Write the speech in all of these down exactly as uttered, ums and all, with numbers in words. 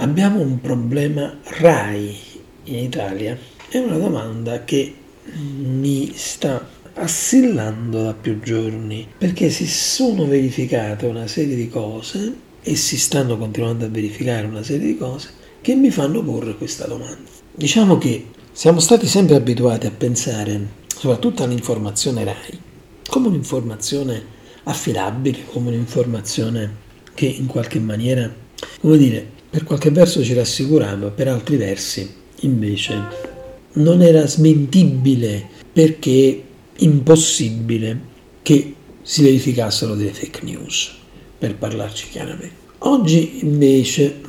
Abbiamo un problema RAI in Italia. È una domanda che mi sta assillando da più giorni, perché si sono verificate una serie di cose e si stanno continuando a verificare una serie di cose che mi fanno porre questa domanda. Diciamo che siamo stati sempre abituati a pensare soprattutto all'informazione RAI come un'informazione affidabile, come un'informazione che in qualche maniera, come dire, per qualche verso ci rassicurava, per altri versi invece non era smentibile, perché impossibile che si verificassero delle fake news, per parlarci chiaramente. Oggi invece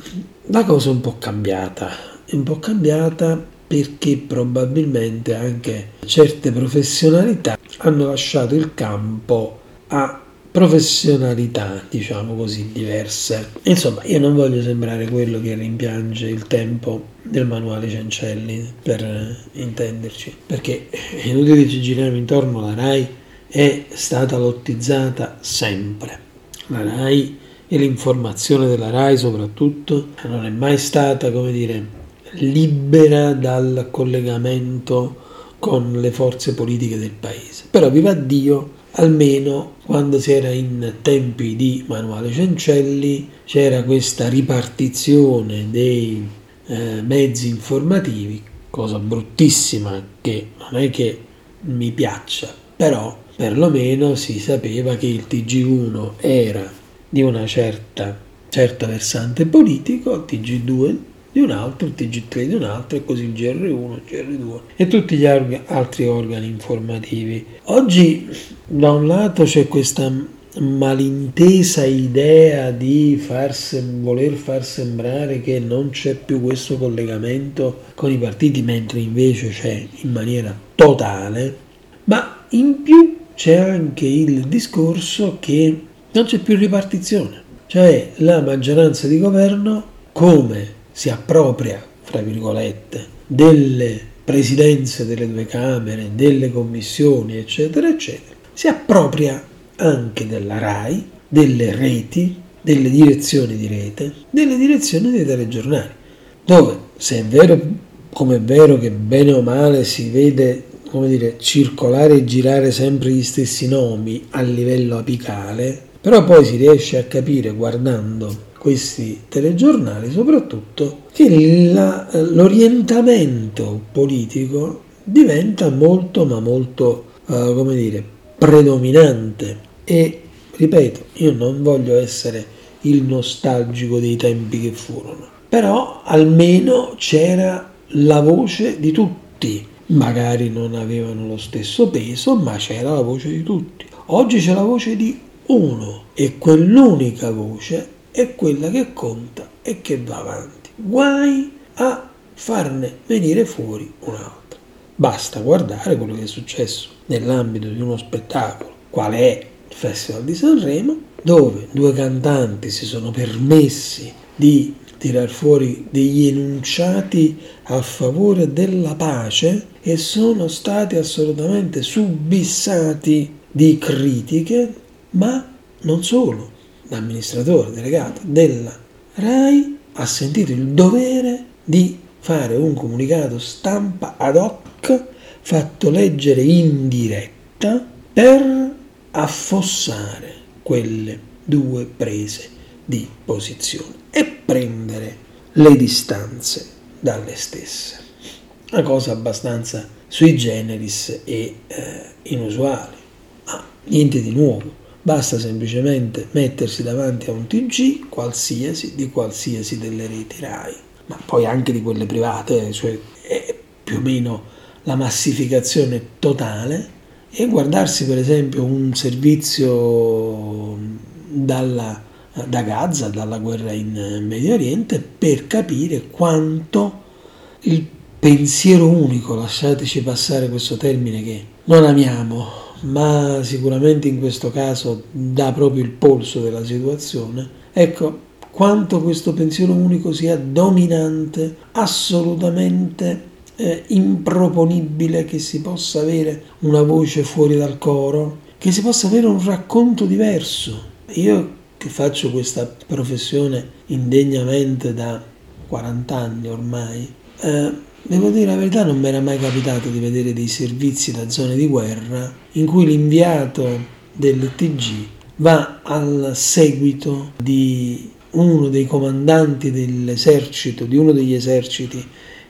la cosa è un po' cambiata, è un po' cambiata perché probabilmente anche certe professionalità hanno lasciato il campo a professionalità, diciamo così, diverse. Insomma, io non voglio sembrare quello che rimpiange il tempo del manuale Cencelli, per intenderci, perché è inutile che ci giriamo intorno. La RAI è stata lottizzata sempre. La RAI e l'informazione della RAI soprattutto non è mai stata, come dire, libera dal collegamento con le forze politiche del paese. Però viva Dio, almeno quando si era in tempi di manuale Cencelli c'era questa ripartizione dei eh, mezzi informativi, cosa bruttissima che non è che mi piaccia, però perlomeno si sapeva che il T G uno era di una certa certa versante politico, il T G due di un altro, il T G tre di un altro, e così il G R uno, il G R due e tutti gli org- altri organi informativi. Oggi da un lato c'è questa malintesa idea di far sem- voler far sembrare che non c'è più questo collegamento con i partiti, mentre invece c'è in maniera totale, ma in più c'è anche il discorso che non c'è più ripartizione, cioè la maggioranza di governo come si appropria, fra virgolette, delle presidenze delle due camere, delle commissioni, eccetera, eccetera, si appropria anche della RAI, delle reti, delle direzioni di rete, delle direzioni dei telegiornali, dove, se è vero, come è vero, che bene o male si vede, come dire, circolare e girare sempre gli stessi nomi a livello apicale, però poi si riesce a capire, guardando questi telegiornali soprattutto, che la, l'orientamento politico diventa molto ma molto eh, come dire predominante. E ripeto, io non voglio essere il nostalgico dei tempi che furono, però almeno c'era la voce di tutti, magari non avevano lo stesso peso, ma c'era la voce di tutti. Oggi c'è la voce di uno, e quell'unica voce è quella che conta e che va avanti. Guai a farne venire fuori un'altra. Basta guardare quello che è successo nell'ambito di uno spettacolo, qual è il Festival di Sanremo, dove due cantanti si sono permessi di tirar fuori degli enunciati a favore della pace e sono stati assolutamente subissati di critiche, ma non solo. L'amministratore delegato della RAI ha sentito il dovere di fare un comunicato stampa ad hoc, fatto leggere in diretta, per affossare quelle due prese di posizione e prendere le distanze dalle stesse. Una cosa abbastanza sui generis e eh, inusuale, ma ah, niente di nuovo. Basta semplicemente mettersi davanti a un T G qualsiasi, di qualsiasi delle reti RAI, ma poi anche di quelle private, cioè è più o meno la massificazione totale, e guardarsi per esempio un servizio dalla, da Gaza, dalla guerra in Medio Oriente, per capire quanto il pensiero unico, lasciateci passare questo termine che non amiamo, ma sicuramente in questo caso dà proprio il polso della situazione, ecco quanto questo pensiero unico sia dominante, assolutamente eh, improponibile che si possa avere una voce fuori dal coro, che si possa avere un racconto diverso. Io che faccio questa professione indegnamente da quaranta anni ormai, eh, devo dire la verità, non mi era mai capitato di vedere dei servizi da zone di guerra in cui l'inviato del T G va al seguito di uno dei comandanti dell'esercito, di uno degli eserciti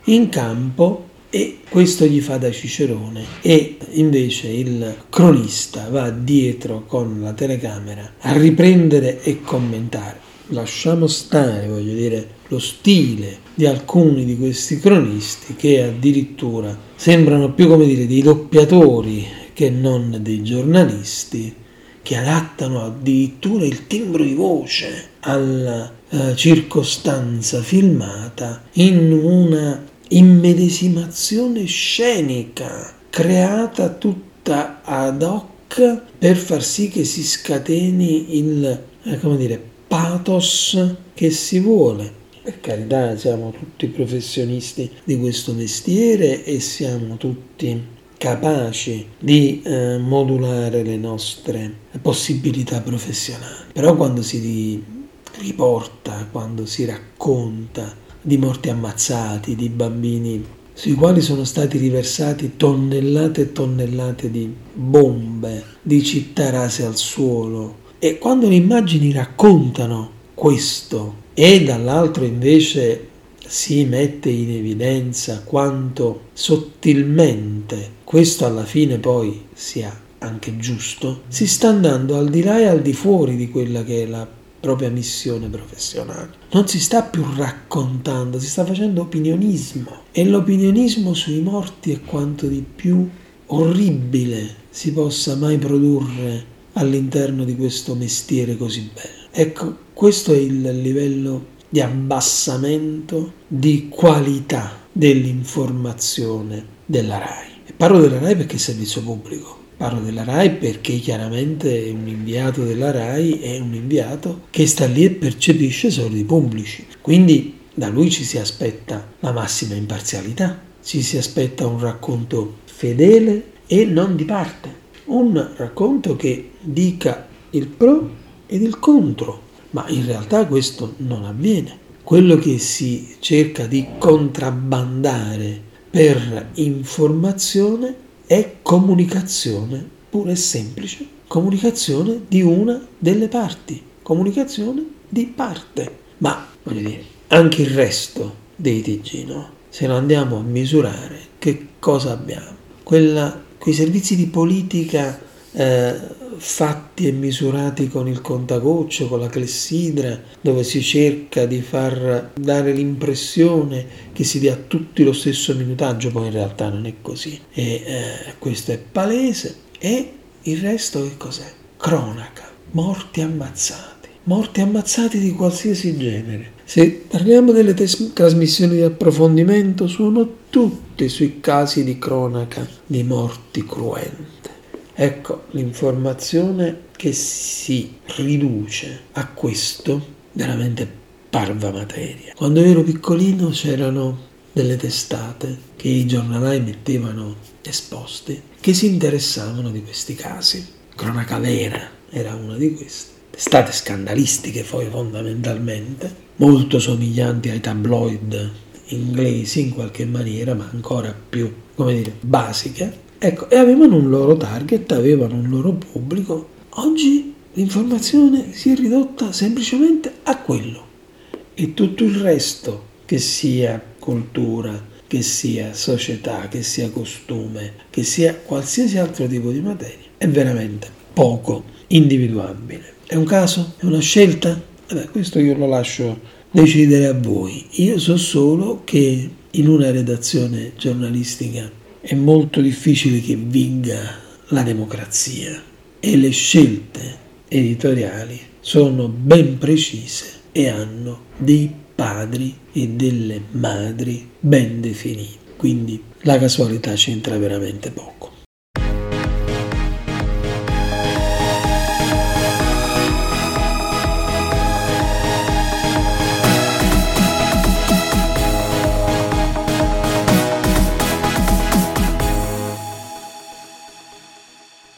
in campo, e questo gli fa da cicerone, e invece il cronista va dietro con la telecamera a riprendere e commentare. Lasciamo stare, voglio dire, lo stile di alcuni di questi cronisti che addirittura sembrano più, come dire, dei doppiatori che non dei giornalisti, che adattano addirittura il timbro di voce alla eh, circostanza filmata in una immedesimazione scenica creata tutta ad hoc per far sì che si scateni il eh, come dire, pathos che si vuole. Per carità, siamo tutti professionisti di questo mestiere e siamo tutti capaci di eh, modulare le nostre possibilità professionali, però quando si riporta, quando si racconta di morti ammazzati, di bambini sui quali sono stati riversati tonnellate e tonnellate di bombe, di città rase al suolo, e quando le immagini raccontano questo e dall'altro invece si mette in evidenza quanto sottilmente questo alla fine poi sia anche giusto, si sta andando al di là e al di fuori di quella che è la propria missione professionale. Non si sta più raccontando, si sta facendo opinionismo, e l'opinionismo sui morti è quanto di più orribile si possa mai produrre all'interno di questo mestiere così bello. Ecco, questo è il livello di abbassamento di qualità dell'informazione della RAI. Parlo della RAI perché è servizio pubblico, parlo della RAI perché chiaramente un inviato della RAI è un inviato che sta lì e percepisce soldi pubblici, quindi da lui ci si aspetta la massima imparzialità, ci si aspetta un racconto fedele e non di parte, un racconto che dica il pro ed il contro, ma in realtà questo non avviene. Quello che si cerca di contrabbandare per informazione è comunicazione pura e semplice, comunicazione di una delle parti, comunicazione di parte. Ma voglio dire, anche il resto dei T G, no? Se lo andiamo a misurare, che cosa abbiamo? Quella, quei servizi di politica eh, fatti e misurati con il contagoccio, con la clessidra, dove si cerca di far dare l'impressione che si dia a tutti lo stesso minutaggio, poi in realtà non è così, e eh, questo è palese. E il resto che cos'è? Cronaca, morti ammazzati, morti ammazzati di qualsiasi genere. Se parliamo delle tes- trasmissioni di approfondimento, sono tutte sui casi di cronaca di morti cruenti. Ecco, l'informazione che si riduce a questo veramente parva materia. Quando ero piccolino c'erano delle testate che i giornalai mettevano esposte che si interessavano di questi casi. Cronaca Vera era una di queste. Testate scandalistiche poi fondamentalmente, molto somiglianti ai tabloid inglesi in qualche maniera, ma ancora più, come dire, basiche. Ecco, e avevano un loro target, avevano un loro pubblico. Oggi l'informazione si è ridotta semplicemente a quello, e tutto il resto, che sia cultura, che sia società, che sia costume, che sia qualsiasi altro tipo di materia, è veramente poco individuabile. È un caso? È una scelta? Vabbè, questo io lo lascio decidere a voi. Io so solo che in una redazione giornalistica è molto difficile che vinga la democrazia, e le scelte editoriali sono ben precise e hanno dei padri e delle madri ben definiti, quindi la casualità c'entra veramente poco.